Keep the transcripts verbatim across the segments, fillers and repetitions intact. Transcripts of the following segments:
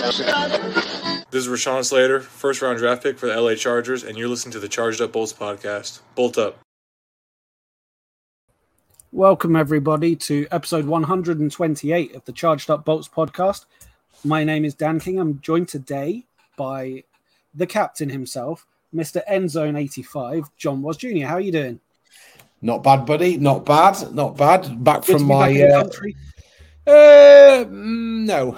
This is Rashawn Slater, first round draft pick for the L A Chargers, and you're listening to the Charged Up Bolts Podcast. Bolt up. Welcome, everybody, to episode one hundred twenty-eight of the Charged Up Bolts Podcast. My name is Dan King. I'm joined today by the captain himself, Mister Endzone eighty-five, John Was Junior How are you doing? Not bad, buddy. Not bad. Not bad. Back Good from my... Back uh, country. Uh, no.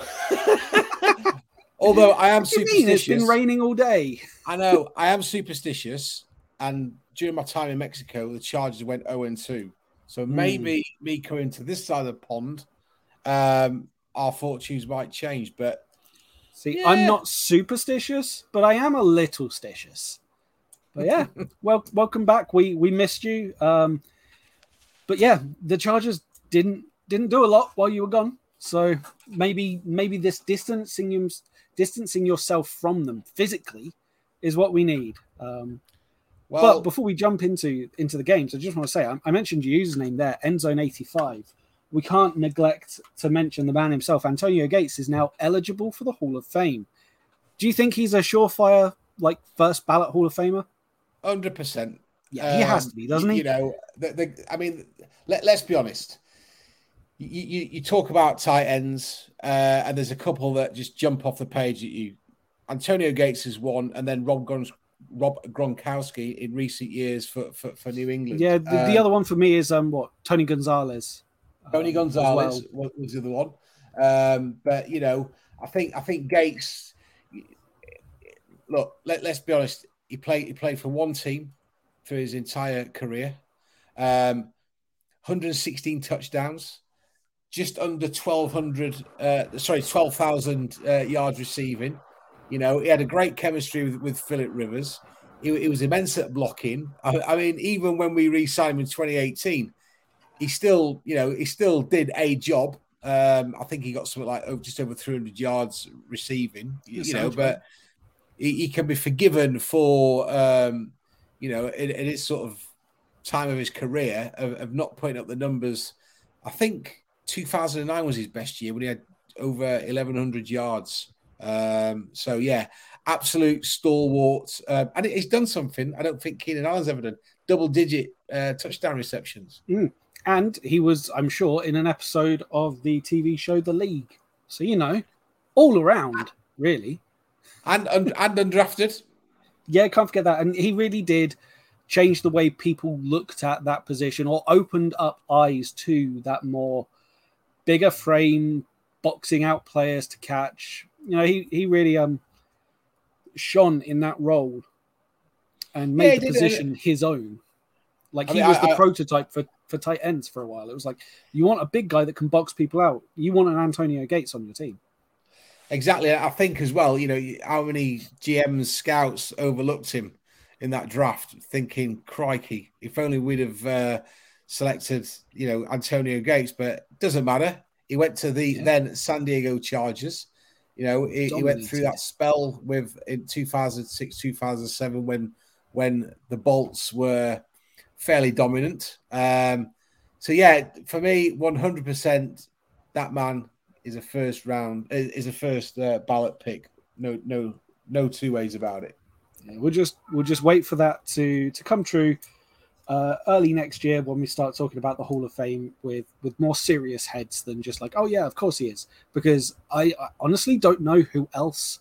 Although I am superstitious. It's been raining all day. I know. I am superstitious. And during my time in Mexico, the Chargers went oh and two. So maybe mm. me coming to this side of the pond, um, our fortunes might change. But see, yeah. I'm not superstitious, but I am a little stitious. But yeah, well, welcome back. We we missed you. Um, but yeah, the Chargers didn't didn't do a lot while you were gone. So maybe maybe this distancing you. Distancing yourself from them physically is what we need. Um, well, but before we jump into into the games, I just want to say, I, I mentioned your username there, Endzone eighty-five. We can't neglect to mention the man himself. Antonio Gates is now eligible for the Hall of Fame. Do you think he's a surefire, like, first ballot Hall of Famer? one hundred percent. Yeah, um, he has to be, doesn't he? You know, the, the, I mean, let, let's be honest. You, you, you talk about tight ends, uh, and there's a couple that just jump off the page at you. Antonio Gates is one, and then Rob, Grons- Rob Gronkowski in recent years for, for, for New England. Yeah, the, um, the other one for me is um what Tony Gonzalez. Tony um, Gonzalez well. was the other one, um, but you know, I think I think Gates. Look, let, let's be honest. He played he played for one team for his entire career, um, one hundred sixteen touchdowns. Just under twelve hundred, uh, sorry, twelve thousand uh, yards receiving. You know, he had a great chemistry with, with Philip Rivers. He, he was immense at blocking. I, I mean, even when we re-signed him in twenty eighteen, he still, you know, he still did a job. Um, I think he got something like oh, just over three hundred yards receiving. You, you know, but he, he can be forgiven for, um, you know, in, in his sort of time of his career of, of not putting up the numbers. I think two thousand nine was his best year when he had over eleven hundred yards. Um, so, yeah, absolute stalwart. Um, and he's done something I don't think Keenan Allen's ever done, double-digit uh, touchdown receptions. Mm. And he was, I'm sure, in an episode of the T V show The League. So, you know, all around, really. And and, and undrafted. Yeah, can't forget that. And he really did change the way people looked at that position or opened up eyes to that more bigger frame, boxing out players to catch. You know, he, he really um shone in that role and made yeah, the position it. his own. Like, I he mean, was I, the I, prototype for, for tight ends for a while. It was like, you want a big guy that can box people out. You want an Antonio Gates on your team. Exactly. I think as well, you know, how many G Ms, scouts overlooked him in that draft, thinking, crikey, if only we'd have... Uh, selected, you know, Antonio Gates, but doesn't matter. He went to the yeah. then San Diego Chargers. You know, he, he went through that spell with in two thousand six, two thousand seven when when the Bolts were fairly dominant. Um, so yeah, for me, one hundred percent that man is a first round is a first uh, ballot pick. No, no, no two ways about it. Yeah, we'll just we'll just wait for that to to come true. Uh, early next year when we start talking about the Hall of Fame with, with more serious heads than just like, oh, yeah, of course he is. Because I, I honestly don't know who else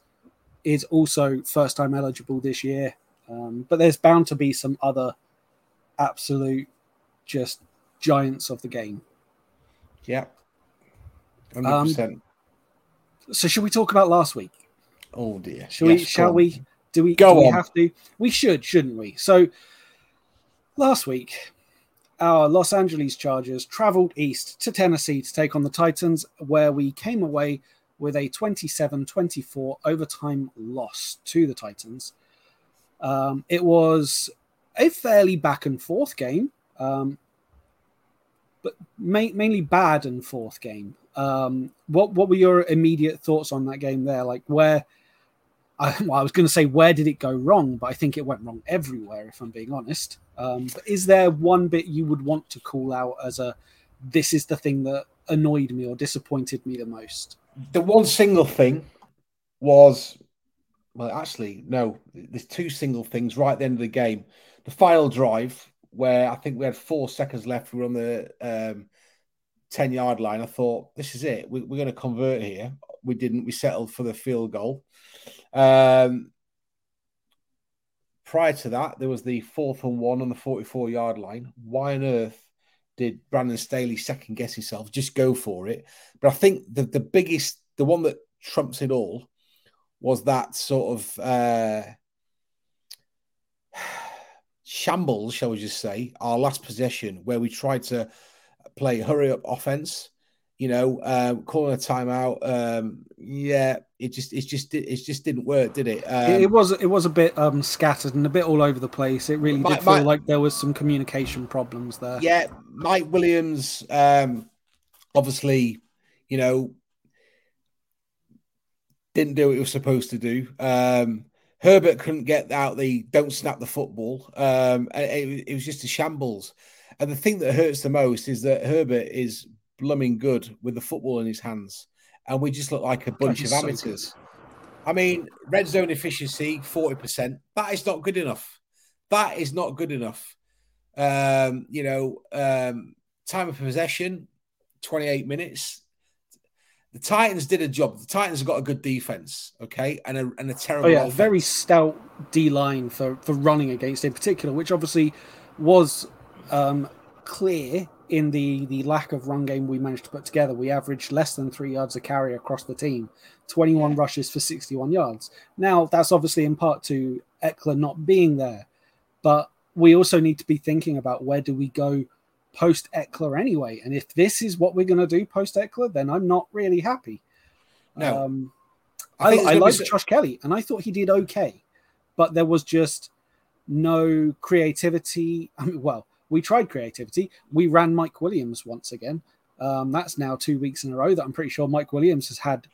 is also first-time eligible this year. Um, but there's bound to be some other absolute just giants of the game. Yeah, one hundred percent. Um, so should we talk about last week? Oh, dear. Shall yes, we? Shall on. we? Do we, Go do we on. have to? We should, shouldn't we? So... Last week, our Los Angeles Chargers traveled east to Tennessee to take on the Titans, where we came away with a twenty-seven twenty-four overtime loss to the Titans. Um, it was a fairly back and forth game, um, but ma- mainly bad and forth game. Um, what what were your immediate thoughts on that game there? Like where I, well, I was going to say where did it go wrong, but I think it went wrong everywhere, if I'm being honest. Um, but is there one bit you would want to call out as a, this is the thing that annoyed me or disappointed me the most? The one single thing was, well, actually, no, there's two single things right at the end of the game. The final drive, where I think we had four seconds left, we were on the um, ten-yard line. I thought, this is it. We, we're going to convert here. We didn't. We settled for the field goal. Um, prior to that, there was the fourth and one on the forty-four-yard line. Why on earth did Brandon Staley second-guess himself? Just go for it. But I think the, the biggest, the one that trumps it all was that sort of... Uh, shambles, shall we just say, our last possession, where we tried to play hurry-up offense, you know, um, calling a timeout. Um, yeah, it just, it just, it just didn't work, did it? Um, it, it was, it was a bit um, scattered and a bit all over the place. It really Mike, did feel Mike, like there was some communication problems there. Yeah, Mike Williams, um, obviously, you know, didn't do what he was supposed to do. Um, Herbert couldn't get out the don't snap the football. Um, it, it was just a shambles. And the thing that hurts the most is that Herbert is blooming good with the football in his hands. And we just look like a bunch of amateurs. So I mean, red zone efficiency, forty percent. That is not good enough. That is not good enough. Um, you know, um, time of possession, twenty-eight minutes. The Titans did a job. The Titans have got a good defense, okay, and a and a terrible. Oh yeah, offense. Very stout D line for, for running against in particular, which obviously was um, clear in the, the lack of run game we managed to put together. We averaged less than three yards a carry across the team, twenty-one yeah. rushes for sixty-one yards. Now that's obviously in part to Eckler not being there, but we also need to be thinking about where do we go post Eckler anyway, and if this is what we're going to do post Eckler, then I'm not really happy. No, um, I, I, I like be... Josh Kelly, and I thought he did okay, but there was just no creativity. I mean, well, we tried creativity. We ran Mike Williams once again. Um, that's now two weeks in a row that I'm pretty sure Mike Williams has had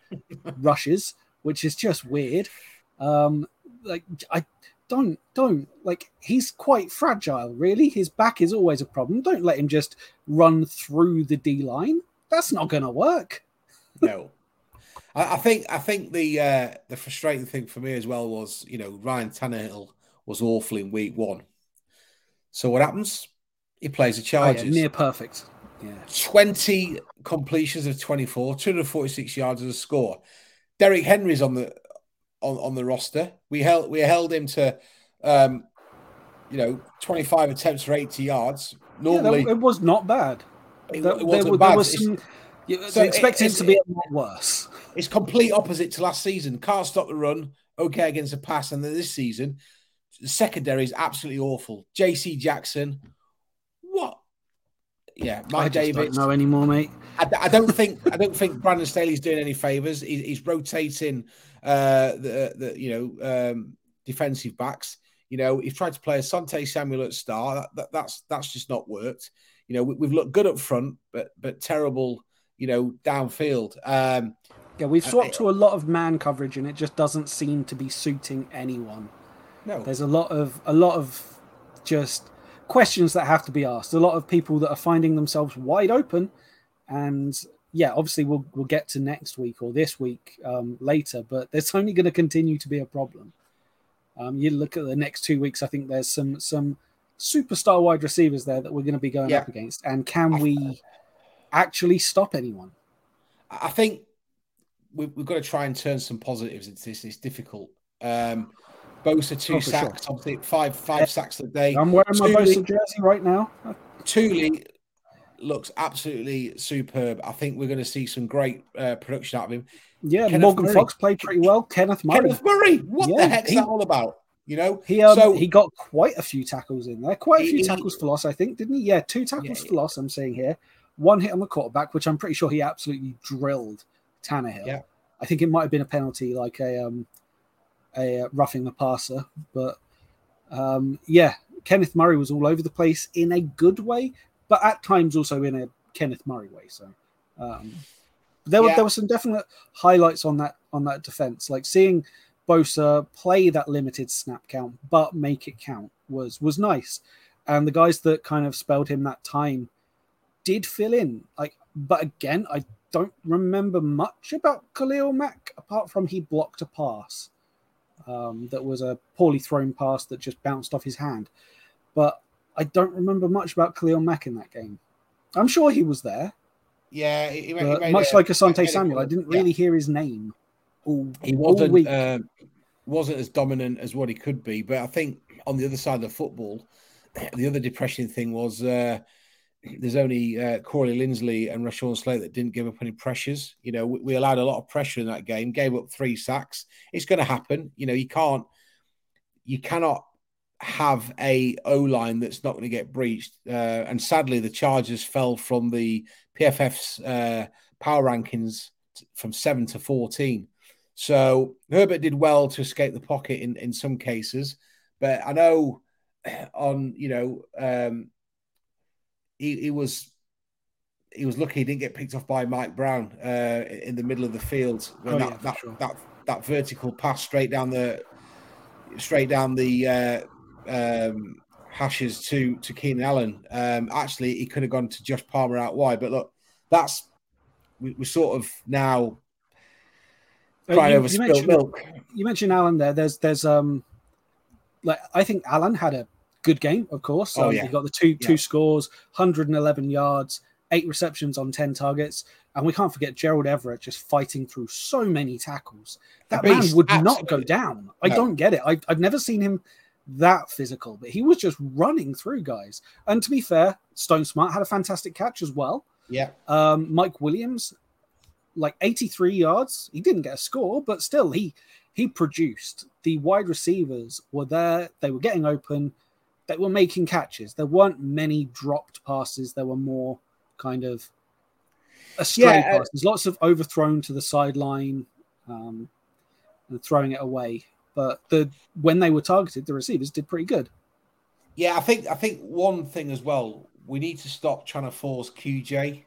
rushes, which is just weird. Um, like I. Don't, don't, like, he's quite fragile, really. His back is always a problem. Don't let him just run through the D-line. That's not going to work. No. I, I think I think the uh, the frustrating thing for me as well was, you know, Ryan Tannehill was awful in week one. So what happens? He plays the Chargers. Oh, yeah, near perfect. Yeah. twenty completions of twenty-four, two hundred forty-six yards as a score. Derrick Henry's on the... On, on the roster. We held we held him to um, you know, twenty-five attempts for eighty yards. Normally yeah, that, it was not bad. It, that, it wasn't there, bad. There was some, so expected it, it to be a lot worse. It's complete opposite to last season. Can't stop the run, okay against the pass, and then this season the secondary is absolutely awful. J C Jackson, what? Yeah, Mike Davis. I just don't know anymore, mate. I, I don't think I don't think Brandon Staley's doing any favors. He, he's rotating uh, the the you know um, defensive backs. You know, he's tried to play Asante Samuel at star. That, that, that's that's just not worked. You know, we, we've looked good up front, but but terrible. You know, downfield. Um, yeah, we've swapped it, to a lot of man coverage, and it just doesn't seem to be suiting anyone. No, there's a lot of a lot of just. questions that have to be asked. A lot of people that are finding themselves wide open, and yeah, obviously we'll we'll get to next week or this week um, later. But it's only going to continue to be a problem. Um, you look at the next two weeks. I think there's some some superstar wide receivers there that we're going to be going yeah. up against. And can we actually stop anyone? I think we've, we've got to try and turn some positives into this. It's difficult. Um, Bosa two oh, sacks, sure. obviously five five yeah. sacks a day. I'm wearing my Tuli, Bosa jersey right now. Tuli looks absolutely superb. I think we're going to see some great uh, production out of him. Yeah, Kenneth Morgan Murray. Fox played pretty well. Kenneth Murray. Kenneth Murray. What yeah, the heck's he, that all about? You know, he um, so, he got quite a few tackles in there. Quite a few he, tackles for loss, I think, didn't he? Yeah, two tackles yeah, for loss. I'm seeing here, one hit on the quarterback, which I'm pretty sure he absolutely drilled Tannehill. Yeah, I think it might have been a penalty, like a. Um, A uh, roughing the passer, but um, yeah, Kenneth Murray was all over the place in a good way, but at times also in a Kenneth Murray way. So um, there yeah. were there were some definite highlights on that on that defense, like seeing Bosa play that limited snap count but make it count was was nice, and the guys that kind of spelled him that time did fill in. Like, but again, I don't remember much about Khalil Mack, apart from he blocked a pass um, that was a poorly thrown pass that just bounced off his hand. But I don't remember much about Khalil Mack in that game. I'm sure he was there. Yeah. He, he made much a, like Asante Samuel, I didn't really yeah. hear his name all, he wasn't, all week. Uh, wasn't as dominant as what he could be. But I think on the other side of the football, the other depression thing was uh, there's only uh, Corey Linsley and Rashawn Slater that didn't give up any pressures. You know, we, we allowed a lot of pressure in that game, gave up three sacks. It's going to happen. You know, you can't, you cannot have a O-line that's not going to get breached. Uh, and sadly, the Chargers fell from the P F F's uh, power rankings t- from seven to fourteen. So Herbert did well to escape the pocket in, in some cases. But I know... on, you know, um, he, he was he was lucky he didn't get picked off by Mike Brown uh, in the middle of the field. When oh, that, yeah, that, sure. that that vertical pass straight down the straight down the uh, um, hashes to to Keenan Allen. Um, actually, he could have gone to Josh Palmer out wide. But look, that's we, we're sort of now crying uh, over spilled milk. You mentioned Allen there. There's there's um like I think Allen had a good game, of course. So oh, yeah. he got the two two yeah. scores, one hundred eleven yards, eight receptions on ten targets. And we can't forget Gerald Everett just fighting through so many tackles. That man would absolutely. not go down. I no. don't get it. I've, I've never seen him that physical, but he was just running through guys. And to be fair, Stone Smart had a fantastic catch as well. Yeah. Um, Mike Williams, like eighty-three yards. He didn't get a score, but still he he produced. The wide receivers were there. They were getting open. They were making catches. There weren't many dropped passes. There were more kind of astray yeah, passes. Uh, Lots of overthrown to the sideline um, and throwing it away. But the when they were targeted, the receivers did pretty good. Yeah, I think I think one thing as well, we need to stop trying to force Q J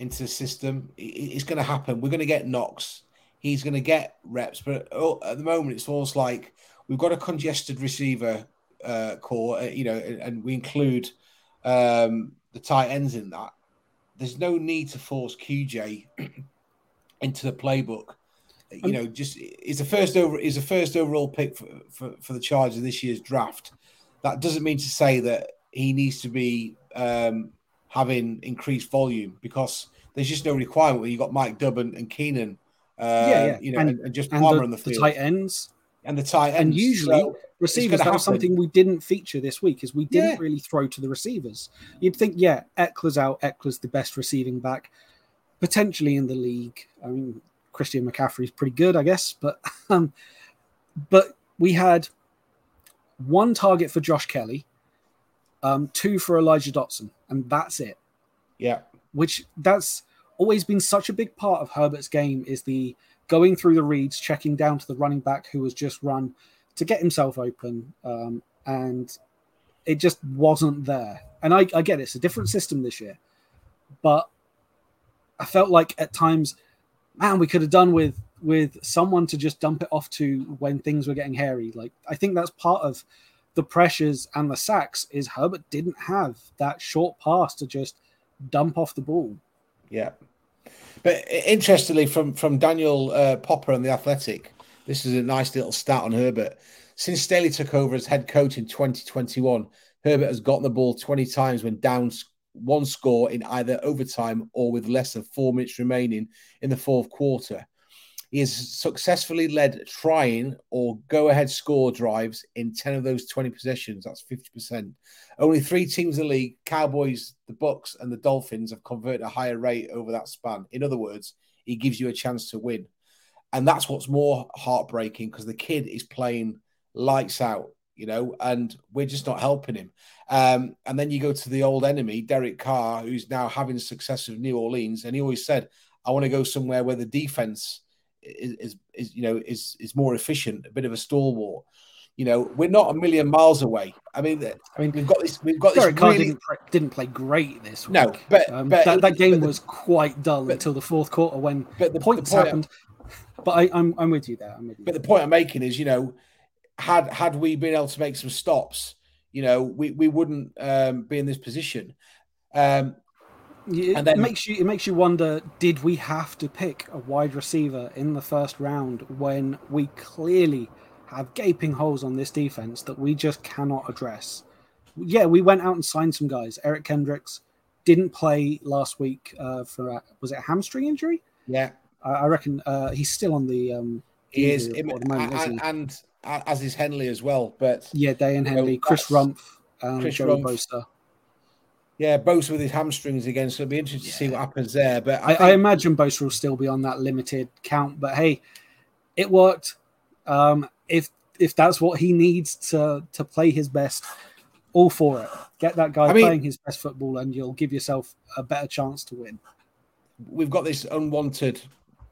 into the system. It's going to happen. We're going to get knocks. He's going to get reps, but at the moment it's almost like we've got a congested receiver uh, core, uh, you know, and, and we include um, the tight ends in that. There's no need to force Q J into the playbook. You um, know, just is the first over is the first overall pick for, for, for the Chargers in this year's draft. That doesn't mean to say that he needs to be um, having increased volume because there's just no requirement when you've got Mike Dubb and, and Keenan. Uh, yeah, yeah, you know, and, and just Palmer and the, on the field, the tight ends, and the tight ends. And usually, so receivers. That was something we didn't feature this week, is we didn't yeah. really throw to the receivers. You'd think, yeah, Eckler's out. Eckler's the best receiving back potentially in the league. I mean, Christian McCaffrey's pretty good, I guess, but um, but we had one target for Josh Kelly, um, two for Elijah Dotson, and that's it. Yeah, which that's. Always been such a big part of Herbert's game is the going through the reads, checking down to the running back who has just run to get himself open. Um, and it just wasn't there. And I, I get it, it's a different system this year, but I felt like at times, man, we could have done with, with someone to just dump it off to when things were getting hairy. Like, I think that's part of the pressures and the sacks is Herbert didn't have that short pass to just dump off the ball. Yeah. But interestingly, from, from Daniel uh, Popper and The Athletic, this is a nice little stat on Herbert. Since Staley took over as head coach in twenty twenty-one, Herbert has gotten the ball twenty times when down one score in either overtime or with less than four minutes remaining in the fourth quarter. He has successfully led trying or go-ahead score drives in ten of those twenty possessions. That's fifty percent. Only three teams in the league, Cowboys, the Bucks, and the Dolphins, have converted a higher rate over that span. In other words, he gives you a chance to win. And that's what's more heartbreaking because the kid is playing lights out, you know, and we're just not helping him. Um, and then you go to the old enemy, Derek Carr, who's now having success with New Orleans. And he always said, I want to go somewhere where the defense Is, is is you know is is more efficient, a bit of a stalwart. You know, we're not a million miles away. I mean, I mean, we've got this. We've got Derek this. Carr really... didn't, didn't play great this week. No, but, um, but that, that game but the, was quite dull but, until the fourth quarter when but the points the point happened. I'm, but I, I'm I'm with you there. I'm with you but there. The point I'm making is, you know, had had we been able to make some stops, you know, we we wouldn't um, be in this position. Um, It, and then, makes you, it makes you wonder, did we have to pick a wide receiver in the first round when we clearly have gaping holes on this defense that we just cannot address? Yeah, we went out and signed some guys. Eric Kendricks didn't play last week uh, for, a, was it a hamstring injury? Yeah. I, I reckon uh, he's still on the... Um, he is. It, the moment, and, he? and as is Henley as well. But yeah, Dayan Henley, know, Chris Rumpf, um, Chris Joey Rumpf. Bosa. Yeah, Bosa with his hamstrings again, so it'll be interesting yeah. to see what happens there. But I, I, think... I imagine Bosa will still be on that limited count. But hey, it worked. Um, if if that's what he needs to to play his best, all for it. Get that guy I mean, playing his best football, and you'll give yourself a better chance to win. We've got this unwanted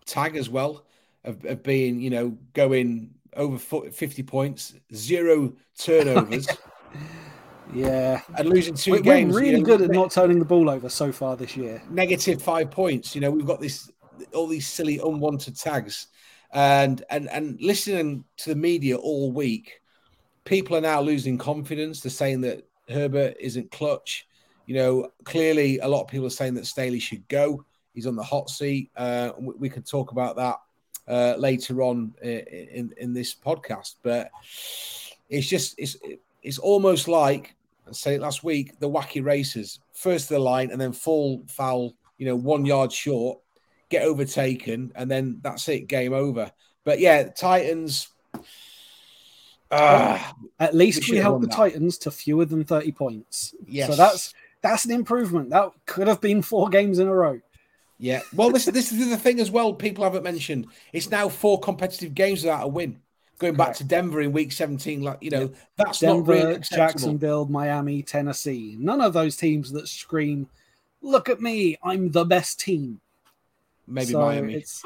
tag as well of, of being, you know, going over fifty points, zero turnovers. Yeah, and losing two We're games. We're really you know, good at not turning the ball over so far this year. Negative five points. You know, we've got this all these silly unwanted tags, and and and listening to the media all week, people are now losing confidence. They're saying that Herbert isn't clutch. You know, clearly a lot of people are saying that Staley should go. He's on the hot seat. Uh, we, we could talk about that uh, later on in in this podcast. But it's just it's it's almost like. Say it last week, the wacky racers, first to the line and then fall foul, you know, one yard short, get overtaken, and then that's it, game over. But yeah, Titans. Uh, At least we, we held the that. Titans to fewer than thirty points. Yes. So that's that's an improvement. That could have been four games in a row. Yeah. Well, this, this is the thing as well people haven't mentioned. It's now four competitive games without a win. Going back to Denver in week seventeen, like you know, yeah. that's Denver, not really acceptable. Jacksonville, Miami, Tennessee. None of those teams that scream, "Look at me, I'm the best team." Maybe so Miami. It's,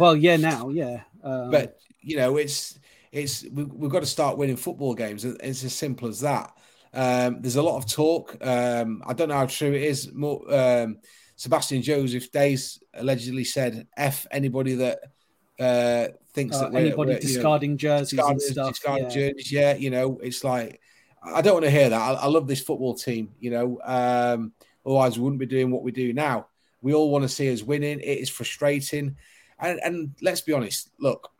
well, yeah, now, yeah. Um, but you know, it's it's we, we've got to start winning football games. It's as simple as that. Um, there's a lot of talk. Um, I don't know how true it is. More, um, Sebastian Joseph Days allegedly said, "F anybody that." Uh, thinks uh, that anybody we're, discarding you know, jerseys discard, and stuff, discard yeah. jerseys, yeah, you know, it's like I don't want to hear that. I, I love this football team, you know. Um, otherwise, we wouldn't be doing what we do now. We all want to see us winning. It is frustrating, and and let's be honest. Look,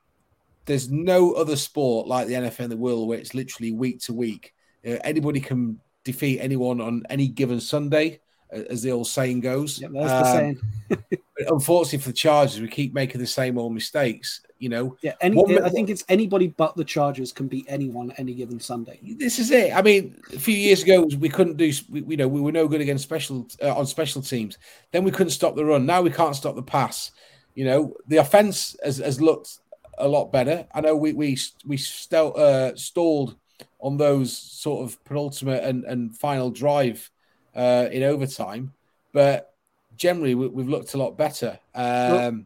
there's no other sport like the N F L in the world where it's literally week to week. Uh, anybody can defeat anyone on any given Sunday. As the old saying goes, yep, that's um, the saying. Unfortunately for the Chargers, we keep making the same old mistakes. You know, yeah. Any, one, I think it's anybody but the Chargers can beat anyone any given Sunday. This is it. I mean, a few years ago we couldn't do. We, you know, we were no good against special uh, on special teams. Then we couldn't stop the run. Now we can't stop the pass. You know, the offense has, has looked a lot better. I know we we we stel- uh, stalled on those sort of penultimate and, and final drive. Uh, in overtime, but generally we, we've looked a lot better. Um, well,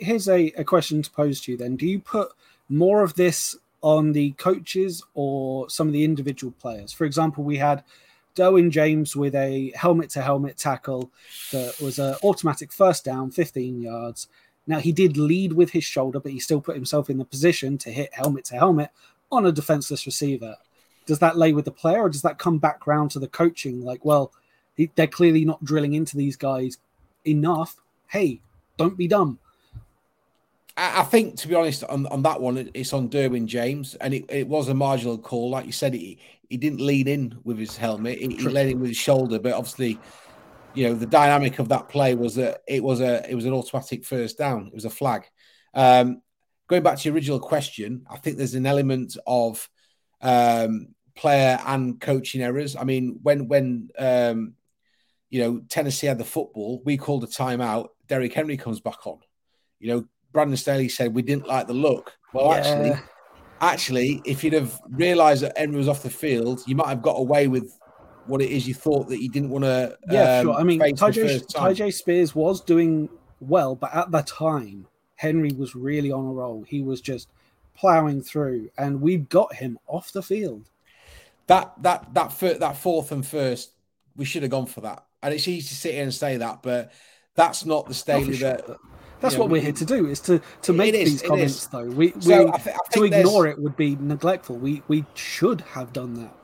here's a, a question to pose to you then. Do you put more of this on the coaches or some of the individual players? For example, we had Derwin James with a helmet-to-helmet tackle that was an automatic first down, fifteen yards. Now, he did lead with his shoulder, but he still put himself in the position to hit helmet-to-helmet on a defenseless receiver. Does that lay with the player or does that come back round to the coaching? Like, well... They're clearly not drilling into these guys enough. Hey, don't be dumb. I think, to be honest, on, on that one, it's on Derwin James, and it, it was a marginal call. Like you said, he, he didn't lean in with his helmet. He, he led in with his shoulder, but obviously, you know, the dynamic of that play was that it was a it was an automatic first down. It was a flag. Um, going back to your original question, I think there's an element of um, player and coaching errors. I mean, when when um, you know, Tennessee had the football. We called a timeout. Derrick Henry comes back on. You know, Brandon Staley said we didn't like the look. Well, yeah. actually, actually, if you'd have realised that Henry was off the field, you might have got away with what it is you thought that you didn't want to. Yeah, um, sure. I mean, Tyjae Spears was doing well, but at the time, Henry was really on a roll. He was just ploughing through, and we got him off the field. That that that fir- that fourth and first, we should have gone for that. And it's easy to sit here and say that, but that's not the Staley that. Sure. That's you know, what we're here to do, is to, to make is, these comments, is. Though. We, so we I th- I to ignore there's... it would be neglectful. We we should have done that.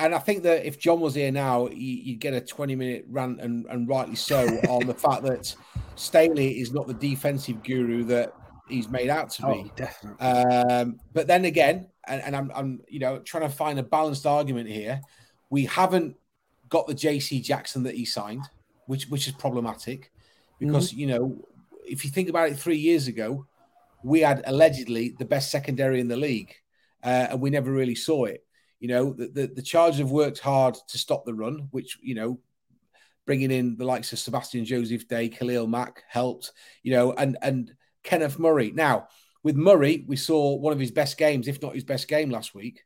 And I think that if John was here now, you'd get a twenty-minute rant, and, and rightly so, on the fact that Staley is not the defensive guru that he's made out to be. Oh, definitely. Um, but then again, and, and I'm, I'm, you know, trying to find a balanced argument here. We haven't got the J C Jackson that he signed, which which is problematic, because mm-hmm. you know, if you think about it, three years ago, we had allegedly the best secondary in the league, uh, and we never really saw it. You know, the, the, the Chargers have worked hard to stop the run, which, you know, bringing in the likes of Sebastian Joseph Day, Khalil Mack helped, you know, and, and Kenneth Murray. Now, with Murray, we saw one of his best games, if not his best game last week.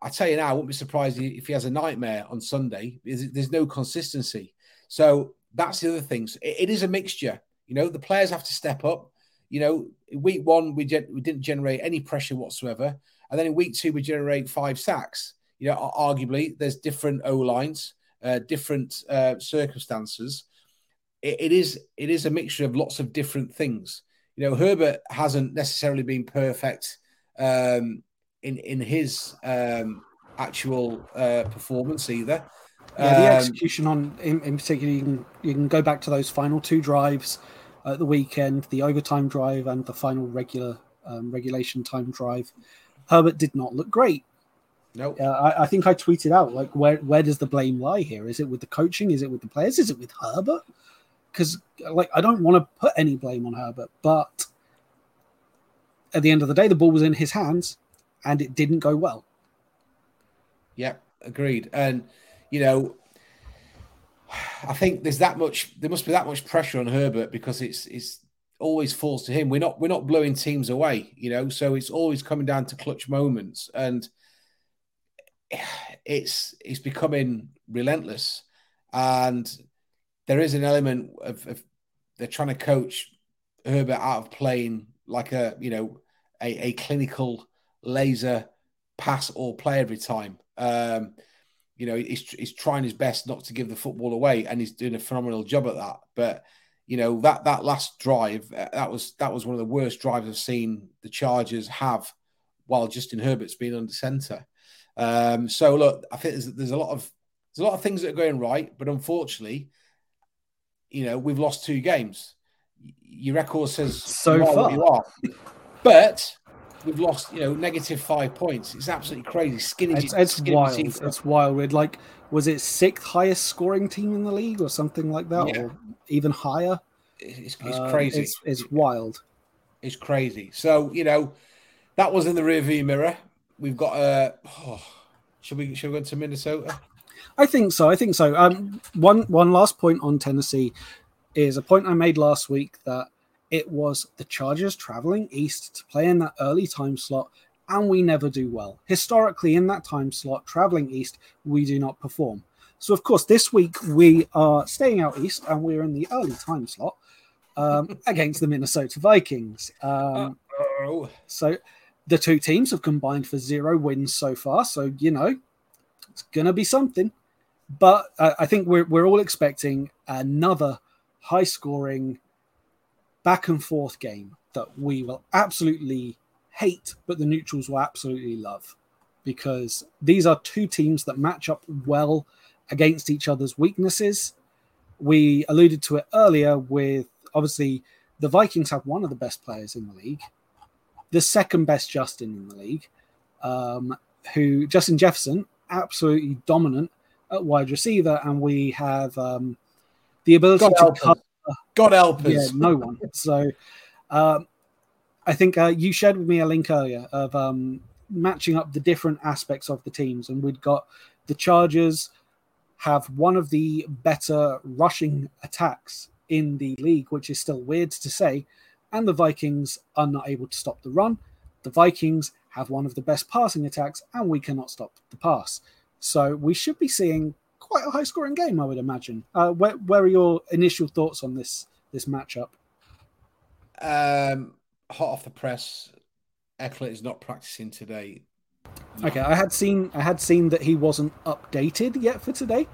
I tell you now, I wouldn't be surprised if he has a nightmare on Sunday. There's, there's no consistency. So that's the other thing. So it, it is a mixture. You know, the players have to step up. You know, week one, we, gen- we didn't generate any pressure whatsoever. And then in week two, we generate five sacks. You know, arguably, there's different O-lines, uh, different uh, circumstances. It, it is it is a mixture of lots of different things. You know, Herbert hasn't necessarily been perfect um, in, in his um, actual uh, performance either. Yeah, the um, execution on, in, in particular, you can, you can go back to those final two drives at the weekend, the overtime drive and the final regular um, regulation time drive. Herbert did not look great. No, nope. uh, I, I think I tweeted out, like, where, where does the blame lie here? Is it with the coaching? Is it with the players? Is it with Herbert? Because, like, I don't want to put any blame on Herbert, but at the end of the day, the ball was in his hands and it didn't go well. Yeah, agreed. And, you know, I think there's that much, there must be that much pressure on Herbert because it's, it's, always falls to him. We're not we're not blowing teams away, you know, so it's always coming down to clutch moments, and it's it's becoming relentless. And there is an element of, of they're trying to coach Herbert out of playing like a, you know, a, a clinical laser pass or play every time. Um, you know, he's, he's trying his best not to give the football away, and he's doing a phenomenal job at that. But you know, that, that last drive, uh, that was that was one of the worst drives I've seen the Chargers have while Justin Herbert's been under centre. Um, so look, I think there's, there's a lot of there's a lot of things that are going right, but unfortunately, you know, we've lost two games. Your record says so far what you are, but we've lost, you know, negative five points. It's absolutely crazy. Skinny, it's, it's skinny wild. Team. It's wild. We'd like. Was it sixth highest scoring team in the league or something like that, yeah. or even higher? It's, it's um, crazy. It's, it's wild. It's crazy. So, you know, that was in the rearview mirror. We've got a... Uh, oh, should we should we go to Minnesota? I think so. I think so. Um, one one last point on Tennessee is a point I made last week that it was the Chargers traveling east to play in that early time slot, and we never do well. Historically, in that time slot, traveling east, we do not perform. So, of course, this week we are staying out east and we're in the early time slot um, against the Minnesota Vikings. Um, so the two teams have combined for zero wins so far. So, you know, it's going to be something. But uh, I think we're we're all expecting another high-scoring back-and-forth game that we will absolutely hate, but the neutrals will absolutely love, because these are two teams that match up well against each other's weaknesses. We alluded to it earlier with, obviously, the Vikings have one of the best players in the league, the second best Justin in the league, um, who Justin Jefferson, absolutely dominant at wide receiver, and we have um, the ability God to help cover. Us. God help us. Yeah, no one. So, um, I think uh, you shared with me a link earlier of um, matching up the different aspects of the teams. And we've got the Chargers have one of the better rushing attacks in the league, which is still weird to say. And the Vikings are not able to stop the run. The Vikings have one of the best passing attacks, and we cannot stop the pass. So we should be seeing quite a high-scoring game, I would imagine. Uh, where, where are your initial thoughts on this, this matchup? Um... Hot off the press, Eckler is not practicing today. No. Okay, I had seen I had seen that he wasn't updated yet for today,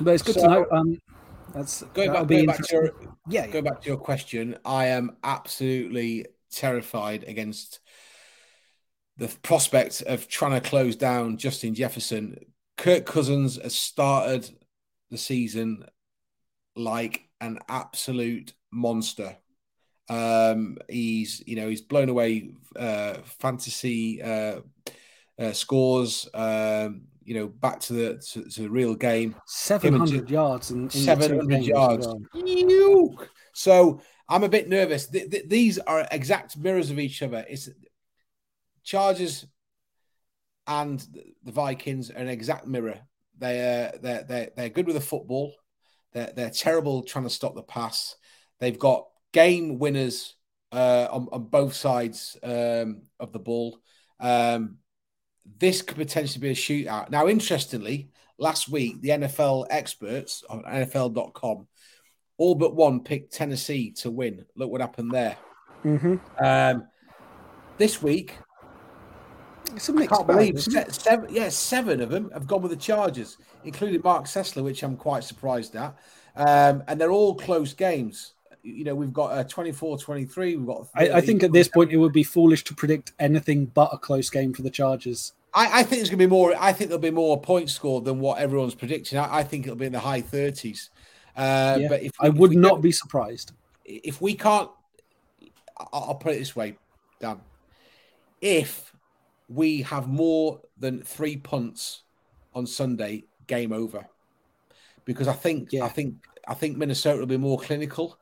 but it's good so, to know. Um, that's going back, going back to your, yeah, yeah. Go back to your question. I am absolutely terrified against the prospect of trying to close down Justin Jefferson Kirk Cousins has started the season like an absolute monster. Um, he's, you know, he's blown away uh, fantasy uh, uh, scores. Um, you know, back to the to, to the real game. Seven hundred yards and seven hundred yards. Well. So I'm a bit nervous. Th- th- these are exact mirrors of each other. It's Chargers and the Vikings are an exact mirror. They they they they're good with the football. They're they're terrible trying to stop the pass. They've got game winners uh, on, on both sides um, of the ball. Um, this could potentially be a shootout. Now, interestingly, last week the N F L experts on N F L dot com all but one picked Tennessee to win. Look what happened there. Mm-hmm. Um, this week, it's a mixed I can't believe bag, seven, yeah, seven of them have gone with the Chargers, including Mark Sessler, which I'm quite surprised at. Um, and they're all close games. You know, we've got a twenty-four twenty-three. We've got. I, I think at this point, it would be foolish to predict anything but a close game for the Chargers. I, I think there's going to be more. I think there'll be more points scored than what everyone's predicting. I, I think it'll be in the high thirties. Uh, yeah, but if we, I would if not be surprised if we can't. I'll put it this way, Dan. If we have more than three punts on Sunday, game over. Because I think, yeah. I think, I think Minnesota will be more clinical.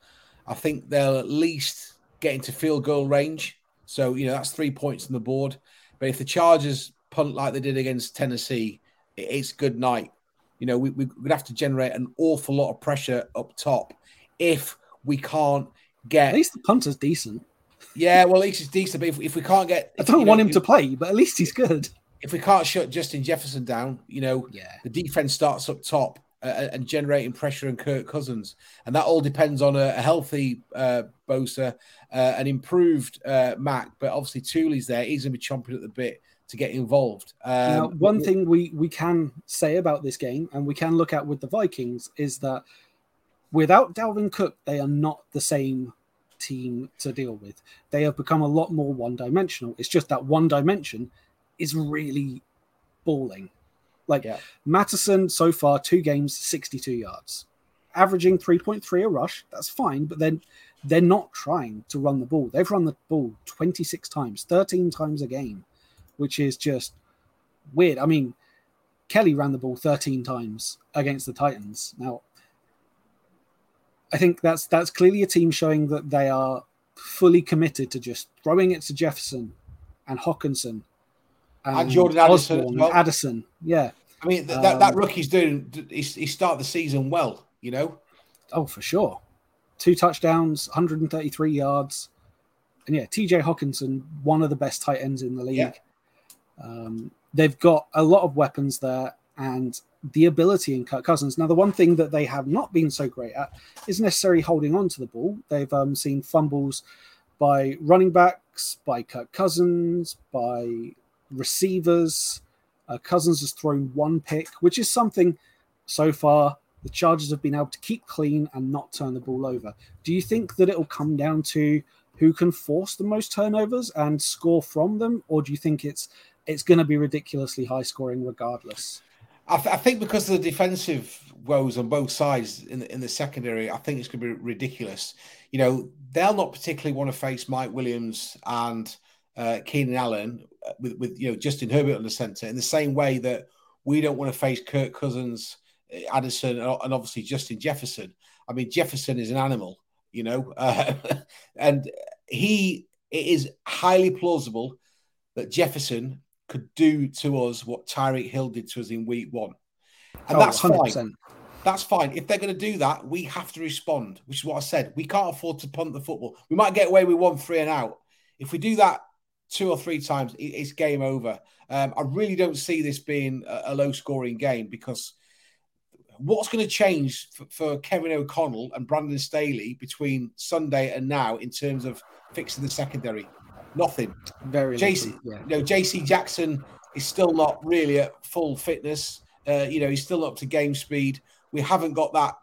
I think they'll at least get into field goal range. So, you know, that's three points on the board. But if the Chargers punt like they did against Tennessee, it's good night. You know, we, we would have to generate an awful lot of pressure up top if we can't get... At least the punter's decent. Yeah, well, at least it's decent. But if, if we can't get... I don't you know, want him if, to play, but at least he's good. If we can't shut Justin Jefferson down, you know, yeah. the defense starts up top. Uh, and generating pressure on Kirk Cousins. And that all depends on a, a healthy uh, Bosa, uh, an improved uh, Mac. But obviously, Tuli's there. He's going to be chomping at the bit to get involved. Um, now, one thing we, we can say about this game and we can look at with the Vikings is that without Dalvin Cook, they are not the same team to deal with. They have become a lot more one-dimensional. It's just that one dimension is really balling. Like yeah. Matteson, so far, two games, sixty-two yards. Averaging three point three a rush, that's fine, but then they're not trying to run the ball. They've run the ball twenty-six times, thirteen times a game, which is just weird. I mean, Kelly ran the ball thirteen times against the Titans. Now, I think that's that's clearly a team showing that they are fully committed to just throwing it to Jefferson and Hockenson. And, and Jordan Addison. Osborne, well. Addison, yeah. I mean, th- that, um, that rookie's doing, he, he started the season well, you know? Oh, for sure. Two touchdowns, one hundred thirty-three yards. And yeah, T J Hockenson, one of the best tight ends in the league. Yeah. Um, they've got a lot of weapons there and the ability in Kirk Cousins. Now, the one thing that they have not been so great at is necessarily holding on to the ball. They've um, seen fumbles by running backs, by Kirk Cousins, by... receivers. uh, Cousins has thrown one pick, which is something so far the Chargers have been able to keep clean and not turn the ball over. Do you think that it'll come down to who can force the most turnovers and score from them, or do you think it's it's going to be ridiculously high scoring regardless? I, th- I think because of the defensive woes on both sides in the, in the secondary, I think it's going to be ridiculous. You know, they'll not particularly want to face Mike Williams and uh, Keenan Allen. With, with you know Justin Herbert on the centre, in the same way that we don't want to face Kirk Cousins, Addison, and obviously Justin Jefferson. I mean, Jefferson is an animal, you know, uh, and he it is highly plausible that Jefferson could do to us what Tyreek Hill did to us in week one, and oh, that's one hundred percent. Fine. That's fine. If they're going to do that, we have to respond, which is what I said. We can't afford to punt the football. We might get away with one free and out. If we do that two or three times, it's game over. Um, I really don't see this being a, a low-scoring game, because what's going to change for, for Kevin O'Connell and Brandon Staley between Sunday and now in terms of fixing the secondary? Nothing. Very. J C, yeah. you know, J C Jackson is still not really at full fitness. Uh, you know, he's still up to game speed. We haven't got that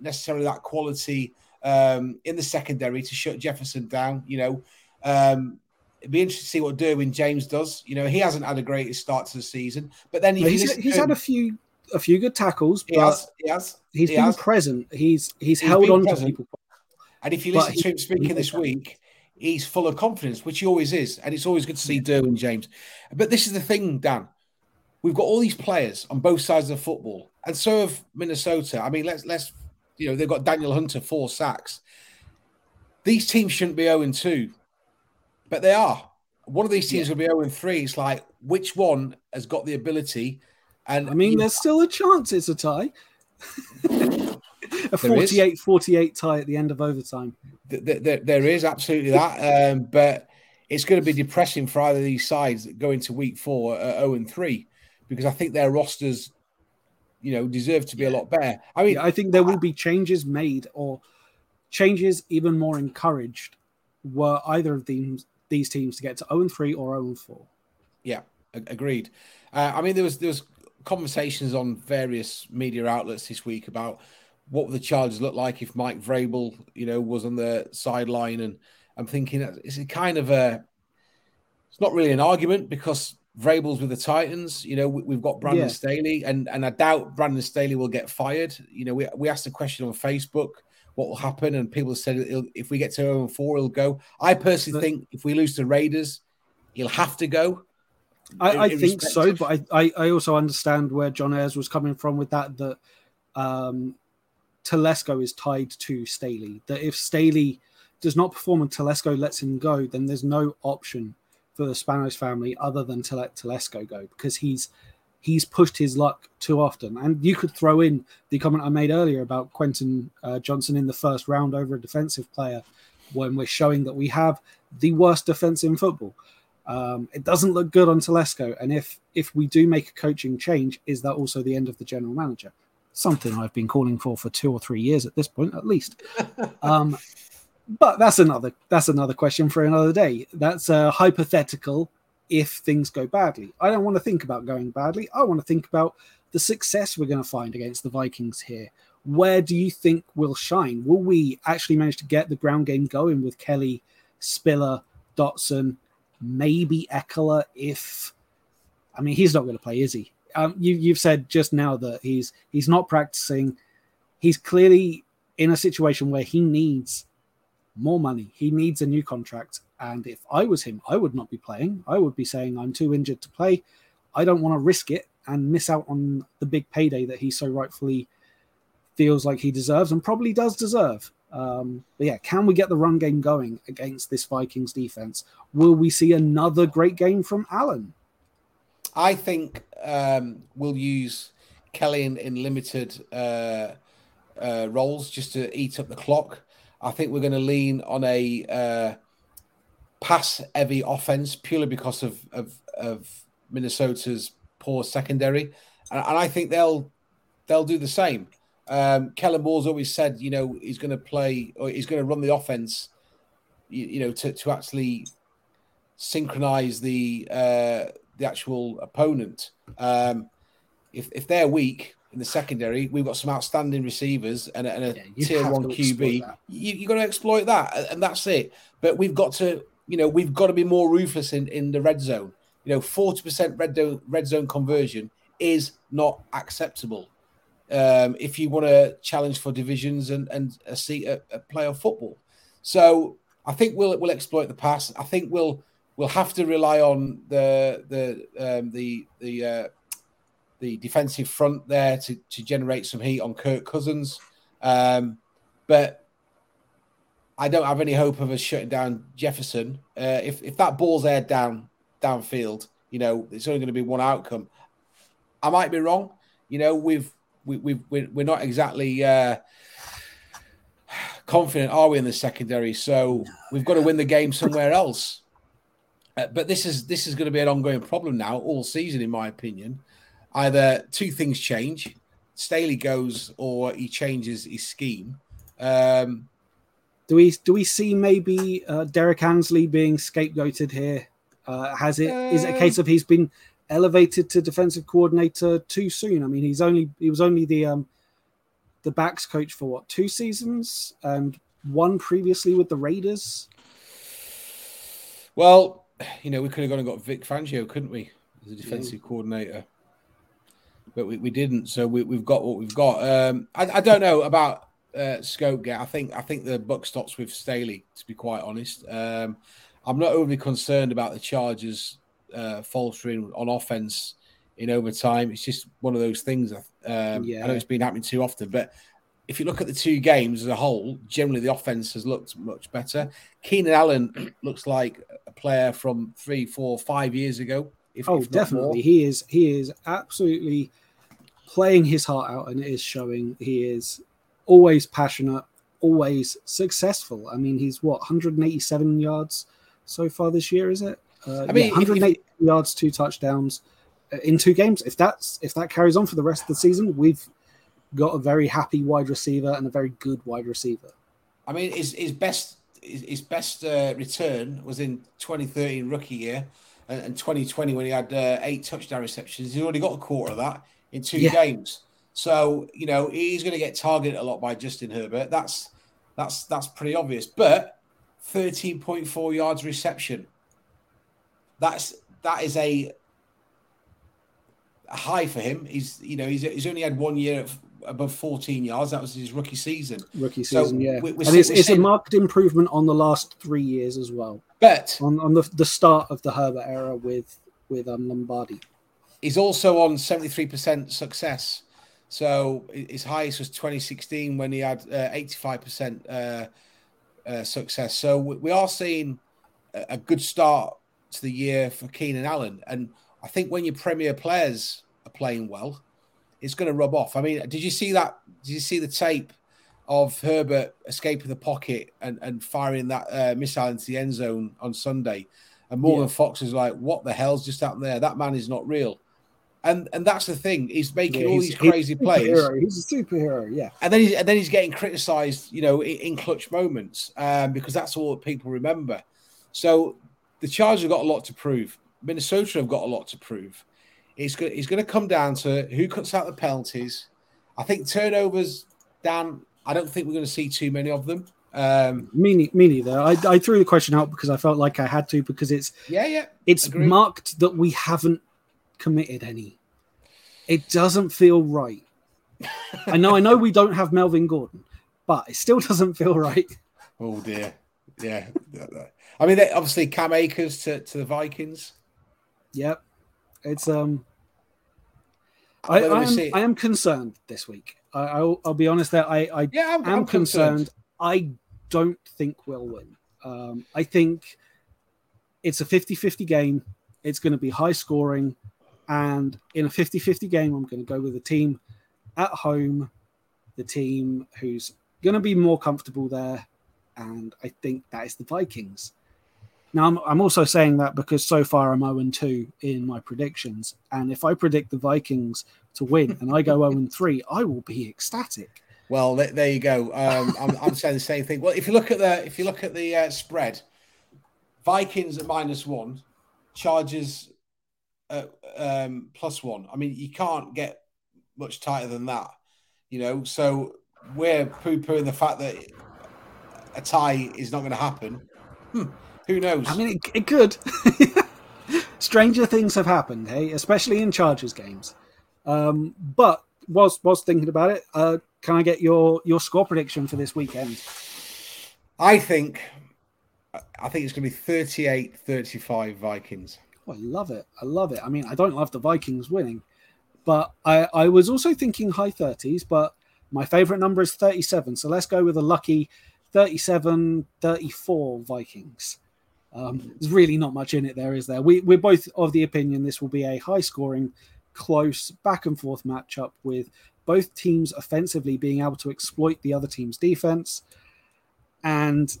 necessarily that quality um, in the secondary to shut Jefferson down. You know. Um, It'd be interesting to see what Derwin James does. You know, he hasn't had a great start to the season, but then he he's, he's had a few a few good tackles. But he has. He has. He's he been has. present. He's he's, he's held on present. to people. And if you listen but to him speaking this week, he's full of confidence, which he always is. And it's always good to see Derwin James. But this is the thing, Dan. We've got all these players on both sides of the football, and so have Minnesota. I mean, let's let's you know, they've got Daniel Hunter, four sacks. These teams shouldn't be oh and two, but they are. One of these teams yeah. will be oh and three. It's like, which one has got the ability? And I mean, you... there's still a chance it's a tie. A forty-eight forty-eight tie at the end of overtime. There, there, there is absolutely that. Um, but it's going to be depressing for either of these sides that go into week four at oh and three, because I think their rosters, you know, deserve to be yeah. a lot better. I mean, yeah, I think there will be changes made, or changes even more encouraged, were either of these these teams to get to oh and three or oh and four. Yeah, agreed. Uh, I mean, there was there was conversations on various media outlets this week about what would the Chargers look like if Mike Vrabel, you know, was on the sideline, and I'm thinking it's a kind of a, it's not really an argument because Vrabel's with the Titans. You know, we, we've got Brandon yeah. Staley, and, and I doubt Brandon Staley will get fired. You know, we we asked a question on Facebook, what will happen? And people said if we get to oh and four, he'll go. I personally but, think if we lose to Raiders, he'll have to go. I, I think so, but I, I also understand where John Ayres was coming from with that, that um, Telesco is tied to Staley. That if Staley does not perform and Telesco lets him go, then there's no option for the Spanos family other than to let Telesco go, because he's he's pushed his luck too often. And you could throw in the comment I made earlier about Quentin uh, Johnson in the first round over a defensive player, when we're showing that we have the worst defense in football. Um, it doesn't look good on Telesco. And if, if we do make a coaching change, is that also the end of the general manager? Something I've been calling for for two or three years at this point, at least. Um, but that's another, that's another question for another day. That's a hypothetical. If things go badly, I don't want to think about going badly. I want to think about the success we're going to find against the Vikings here. Where do you think we'll shine? Will we actually manage to get the ground game going with Kelly, Spiller, Dotson, maybe Eckler? If, I mean, he's not going to play, is he? Um, you, you've said just now that he's he's not practicing. He's clearly in a situation where he needs more money. He needs a new contract. And if I was him, I would not be playing. I would be saying, I'm too injured to play. I don't want to risk it and miss out on the big payday that he so rightfully feels like he deserves and probably does deserve. Um, but yeah, can we get the run game going against this Vikings defense? Will we see another great game from Allen? I think um, we'll use Kelly in, in limited uh, uh, roles just to eat up the clock. I think we're going to lean on a... Uh, pass-heavy offense purely because of, of of Minnesota's poor secondary, and, and I think they'll they'll do the same. Um, Kellen Moore's always said, you know, he's going to play or he's going to run the offense, you, you know, to, to actually synchronize the uh, the actual opponent. Um, if if they're weak in the secondary, we've got some outstanding receivers and, and a yeah, tier one Q B. You, you've got to exploit that, and that's it. But we've got to. You know, we've got to be more ruthless in, in the red zone. You know, forty percent red, do- red zone conversion is not acceptable um, if you want to challenge for divisions and, and a seat at, at playoff football. So I think we'll we'll exploit the pass. I think we'll we'll have to rely on the the um, the the uh, the defensive front there to, to generate some heat on Kirk Cousins, um, but. I don't have any hope of us shutting down Jefferson. Uh, if if that ball's aired down downfield, you know, it's only going to be one outcome. I might be wrong. You know, we've we we we're not exactly uh, confident, are we, in the secondary? So we've got to win the game somewhere else. Uh, but this is this is going to be an ongoing problem now all season, in my opinion. Either two things change: Staley goes, or he changes his scheme. Um, Do we do we see maybe uh, Derek Ansley being scapegoated here? Uh, has it um, is it a case of he's been elevated to defensive coordinator too soon? I mean, he's only he was only the um, the backs coach for what, two seasons, and one previously with the Raiders. Well, you know, we could have gone and got Vic Fangio, couldn't we, as a defensive yeah. coordinator? But we, we didn't, so we, we've got what we've got. Um, I, I don't know about uh, Skoke. I think I think the buck stops with Staley, to be quite honest. Um, I'm not overly concerned about the Chargers uh, faltering on offense in overtime. It's just one of those things. Um, yeah. I know it's been happening too often, but if you look at the two games as a whole, generally the offense has looked much better. Keenan Allen looks like a player from three, four, five years ago. If, oh, if definitely. He is he is absolutely playing his heart out, and it is showing. He is always passionate, always successful. I mean, he's what, one hundred eighty-seven yards so far this year, is it? Uh, I mean, yeah, one hundred eighty if, yards, two touchdowns in two games. If that's if that carries on for the rest of the season, we've got a very happy wide receiver and a very good wide receiver. I mean, his his best his best uh, return was in twenty thirteen rookie year. And twenty twenty, when he had uh, eight touchdown receptions, he's already got a quarter of that in two yeah. games. So, you know, he's going to get targeted a lot by Justin Herbert. That's that's that's pretty obvious. But thirteen point four yards reception. That's that is a, a high for him. He's you know he's he's only had one year of above fourteen yards. That was his rookie season. Rookie season, so yeah. We're, we're, and it's, it's a marked improvement on the last three years as well. But on, on the, the start of the Herbert era with with um, Lombardi, he's also on seventy-three percent success. So his highest was twenty sixteen when he had uh, eighty-five percent uh, uh, success. So we, we are seeing a, a good start to the year for Keenan Allen, and I think when your premier players are playing well, it's going to rub off. I mean, did you see that? Did you see the tape of Herbert escaping the pocket and, and firing that uh, missile into the end zone on Sunday? And Morgan yeah. Fox is like, what the hell's just happened there? That man is not real. And and that's the thing. He's making yeah, all he's, these crazy he's plays. A he's a superhero, yeah. And then he's, and then he's getting criticised, you know, in, in clutch moments um, because that's all that people remember. So the Chargers have got a lot to prove. Minnesota have got a lot to prove. It's going to come down to who cuts out the penalties. I think turnovers, Dan, I don't think we're going to see too many of them. Um, me, me neither. I, I threw the question out because I felt like I had to, because it's yeah, yeah, it's agreed. Marked that we haven't committed any. It doesn't feel right. I know, I know we don't have Melvin Gordon, but it still doesn't feel right. Oh, dear. Yeah. I mean, obviously Cam Akers to, to the Vikings. Yep. It's um, I, I, am, I am concerned this week. I, I'll, I'll be honest there. I, I yeah, I'm, am I'm concerned. concerned. I don't think we'll win. Um, I think it's a fifty-fifty game. It's going to be high scoring. And in a fifty-fifty game, I'm going to go with the team at home, the team who's going to be more comfortable there. And I think that is the Vikings. Now, I'm, I'm also saying that because so far I'm oh and two in my predictions. And if I predict the Vikings to win and I go oh and three, I will be ecstatic. Well, there you go. Um, I'm, I'm saying the same thing. Well, if you look at the if you look at the uh, spread, Vikings at minus one, Chargers at um, plus one. I mean, you can't get much tighter than that, you know. So we're poo-pooing the fact that a tie is not going to happen. Hmm. Who knows? I mean, it, it could. Stranger things have happened, hey, especially in Chargers games. Um, but whilst, whilst thinking about it, uh, can I get your, your score prediction for this weekend? I think I think it's going to be thirty-eight thirty-five Vikings. Oh, I love it. I love it. I mean, I don't love the Vikings winning, but I, I was also thinking high thirties, but my favourite number is thirty-seven. So let's go with a lucky thirty-seven thirty-four Vikings. Um, there's really not much in it there, is there? We, we're both of the opinion this will be a high-scoring, close, back-and-forth matchup with both teams offensively being able to exploit the other team's defense and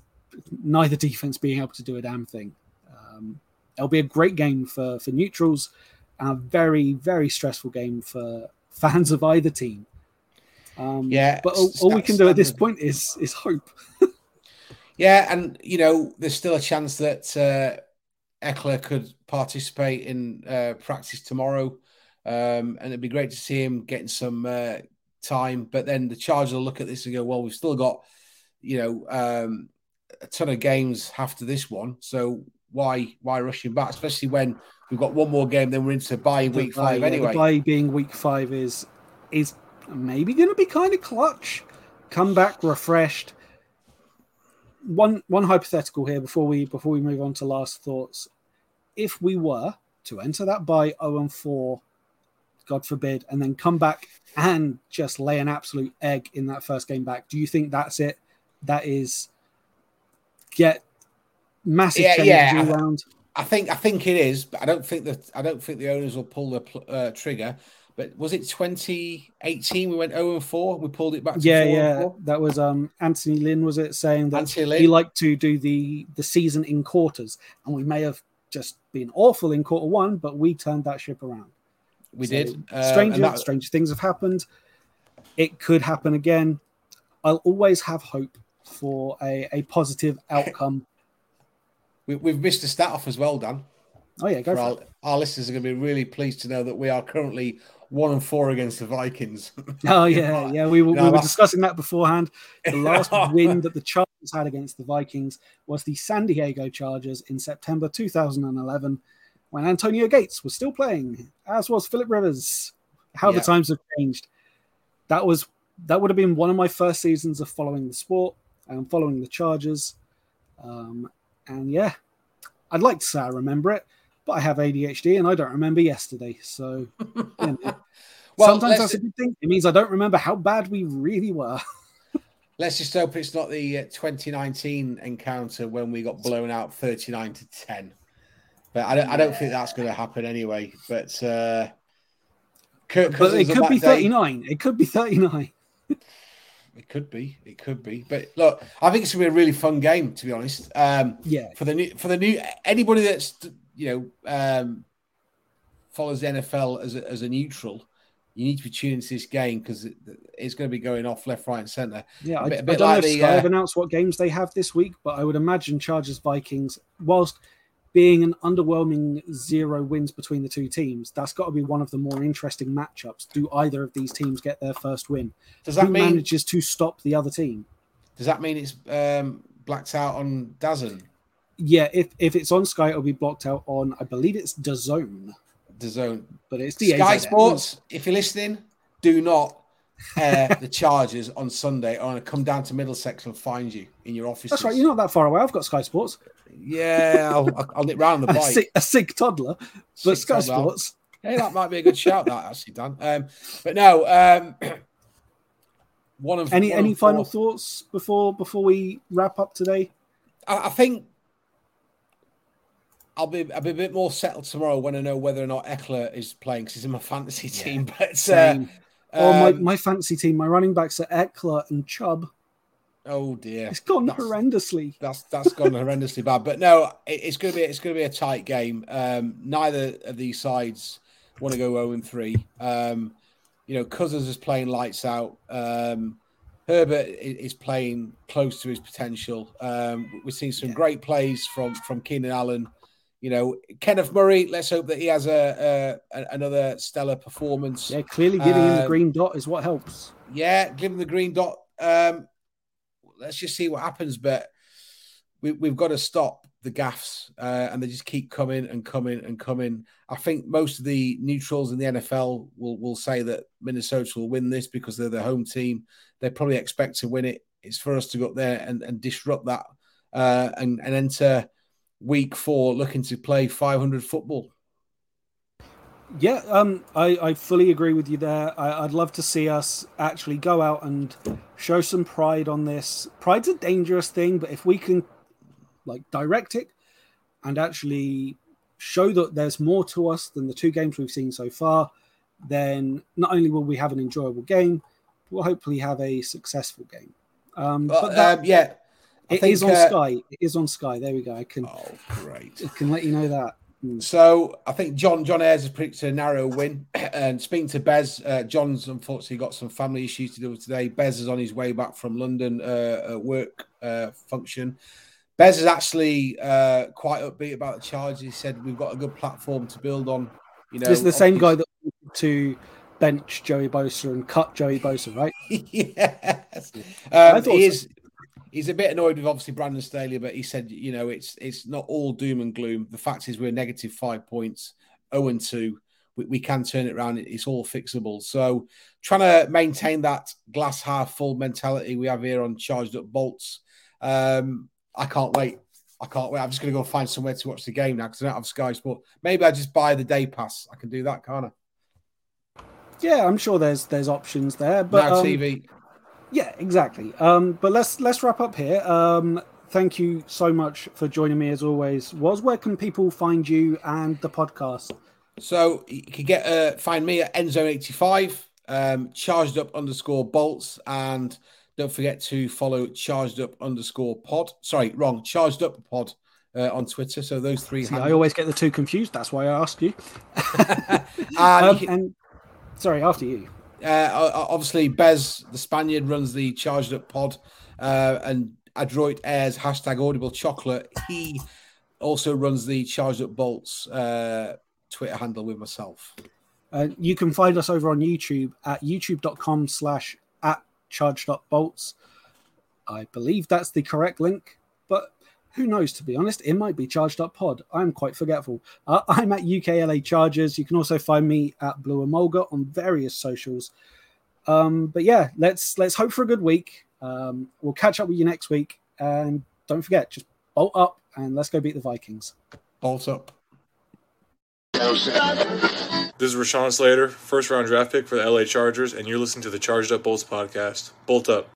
neither defense being able to do a damn thing. Um, it'll be a great game for, for neutrals and a very, very stressful game for fans of either team. Um, yeah, but all, all we can do at this point is is hope. Yeah, and you know, there's still a chance that uh, Eckler could participate in uh, practice tomorrow, um, and it'd be great to see him getting some uh, time. But then the Chargers will look at this and go, "Well, we've still got, you know, um, a ton of games after this one, so why why rush him back, especially when we've got one more game, then we're into bye week bye, five yeah, anyway. The bye being week five is is maybe going to be kind of clutch. Come back refreshed. One one hypothetical here before we before we move on to last thoughts. If we were to enter that bye oh and four, God forbid, and then come back and just lay an absolute egg in that first game back, do you think that's it? That is get massive yeah, changes yeah. around. I think I think it is, but I don't think that I don't think the owners will pull the pl- uh, trigger. But was it twenty eighteen? We went oh and four. We pulled it back to yeah, four yeah. four? That was um, Anthony Lynn, was it, saying that he liked to do the the season in quarters, and we may have just been awful in quarter one, but we turned that ship around. We so did. Stranger, uh, that... strange things have happened. It could happen again. I'll always have hope for a, a positive outcome. We, we've missed a stat off as well, Dan. Oh, yeah, go for, for our, it. Our listeners are going to be really pleased to know that we are currently one and four against the Vikings. Oh, yeah, yeah. We were, we were last... discussing that beforehand. The last win that the Chargers had against the Vikings was the San Diego Chargers in September two thousand eleven, when Antonio Gates was still playing, as was Philip Rivers. How yeah. the times have changed. That was that would have been one of my first seasons of following the sport and following the Chargers. Um, and, yeah, I'd like to say I remember it, but I have A D H D and I don't remember yesterday. So you know, well, sometimes that's a good thing. It means I don't remember how bad we really were. Let's just hope it's not the uh, twenty nineteen encounter when we got blown out thirty-nine to ten. But I don't, yeah. I don't think that's going to happen anyway. But, uh, Kirk Cousins, but it could be thirty-nine. Day, it could be thirty-nine. It could be. It could be. But look, I think it's going to be a really fun game, to be honest. Um, yeah. For the new, for the new, anybody that's, you know, um, follows the N F L as a, as a neutral, you need to be tuned to this game because it, it's going to be going off left, right, and centre. Yeah, a bit, I, a bit I don't like know if the, Sky uh, have announced what games they have this week, but I would imagine Chargers Vikings, whilst being an underwhelming zero wins between the two teams, that's got to be one of the more interesting matchups. Do either of these teams get their first win? Does that Who mean manages to stop the other team? Does that mean it's um, blacked out on D A Z N? Yeah, if, if it's on Sky, it'll be blocked out on, I believe it's DAZN. DAZN. But it's D A Z N. Sky Sports, if you're listening, do not air the Chargers on Sunday. I'm going to come down to Middlesex and find you in your office. That's right, you're not that far away. I've got Sky Sports. Yeah, I'll, I'll nip round the bike. A sick, a sick toddler, but Sky Sports. Hey, that might be a good shout, that actually, Dan. Um, but no, um, one of any one any final four. thoughts before before we wrap up today? I, I think I'll be I'll be a bit more settled tomorrow when I know whether or not Eckler is playing because he's in my fantasy yeah, team. But uh, oh, um, my my fantasy team, my running backs are Eckler and Chubb. Oh dear, it's gone that's, horrendously. That's that's gone horrendously bad. But no, it, it's gonna be it's gonna be a tight game. Um, neither of these sides want to go zero and three. Um, you know, Cousins is playing lights out. Um, Herbert is playing close to his potential. Um, we've seen some yeah. great plays from from Keenan Allen. You know, Kenneth Murray. Let's hope that he has a, a, a another stellar performance. Yeah, clearly giving um, him the green dot is what helps. Yeah, give him the green dot. Um, Let's just see what happens, but we, we've got to stop the gaffes, uh, and they just keep coming and coming and coming. I think most of the neutrals in the N F L will will say that Minnesota will win this because they're the home team. They probably expect to win it. It's for us to go up there and, and disrupt that uh, and, and enter week four looking to play five hundred football. Yeah, um, I, I fully agree with you there. I, I'd love to see us actually go out and show some pride on this. Pride's a dangerous thing, but if we can like direct it and actually show that there's more to us than the two games we've seen so far, then not only will we have an enjoyable game, we'll hopefully have a successful game. Um, well, but that, um, yeah, I it think, is on uh... Sky. It is on Sky. There we go. I can. Oh, great! I can let you know that. So I think John John Ayres has predicted a narrow win. And speaking to Bez, uh, John's unfortunately got some family issues to deal with today. Bez is on his way back from London uh, work uh, function. Bez is actually uh, quite upbeat about the Chargers. He said we've got a good platform to build on. You know, it's the same guy that wanted to bench Joey Bosa and cut Joey Bosa, right? Yes, um, I thought he so. is. he's a bit annoyed with obviously Brandon Staley, but he said, you know, it's it's not all doom and gloom. The fact is we're negative five points, oh and two. We, we can turn it around. It's all fixable. So trying to maintain that glass half full mentality we have here on Charged Up Bolts. Um, I can't wait. I can't wait. I'm just going to go find somewhere to watch the game now because I don't have Sky Sports. Maybe I just buy the day pass. I can do that, can't I? Yeah, I'm sure there's there's options there. But now um, T V. Yeah, exactly. Um, but let's let's wrap up here. Um, thank you so much for joining me as always. Was, where can people find you and the podcast? So you can get uh, find me at Endzone eighty-five, um, charged up underscore bolts, and don't forget to follow charged up underscore pod. Sorry, wrong, charged up pod uh, on Twitter. So those three. See, I always get the two confused. That's why I asked you. and, um, you can... and sorry, after you. Uh, obviously, Bez, the Spaniard, runs the Charged Up Pod, uh, and Adroit airs hashtag Audible Chocolate. He also runs the Charged Up Bolts uh, Twitter handle with myself. Uh, you can find us over on YouTube at youtube.com slash at Charged Up Bolts. I believe that's the correct link, but who knows, to be honest? It might be Charged Up Pod. I'm quite forgetful. Uh, I'm at U K L A Chargers. You can also find me at Blue Emolga on various socials. Um, but yeah, let's let's hope for a good week. Um, we'll catch up with you next week. And don't forget, just bolt up and let's go beat the Vikings. Bolt up. This is Rashawn Slater, first round draft pick for the L A Chargers, and you're listening to the Charged Up Bolts podcast. Bolt up.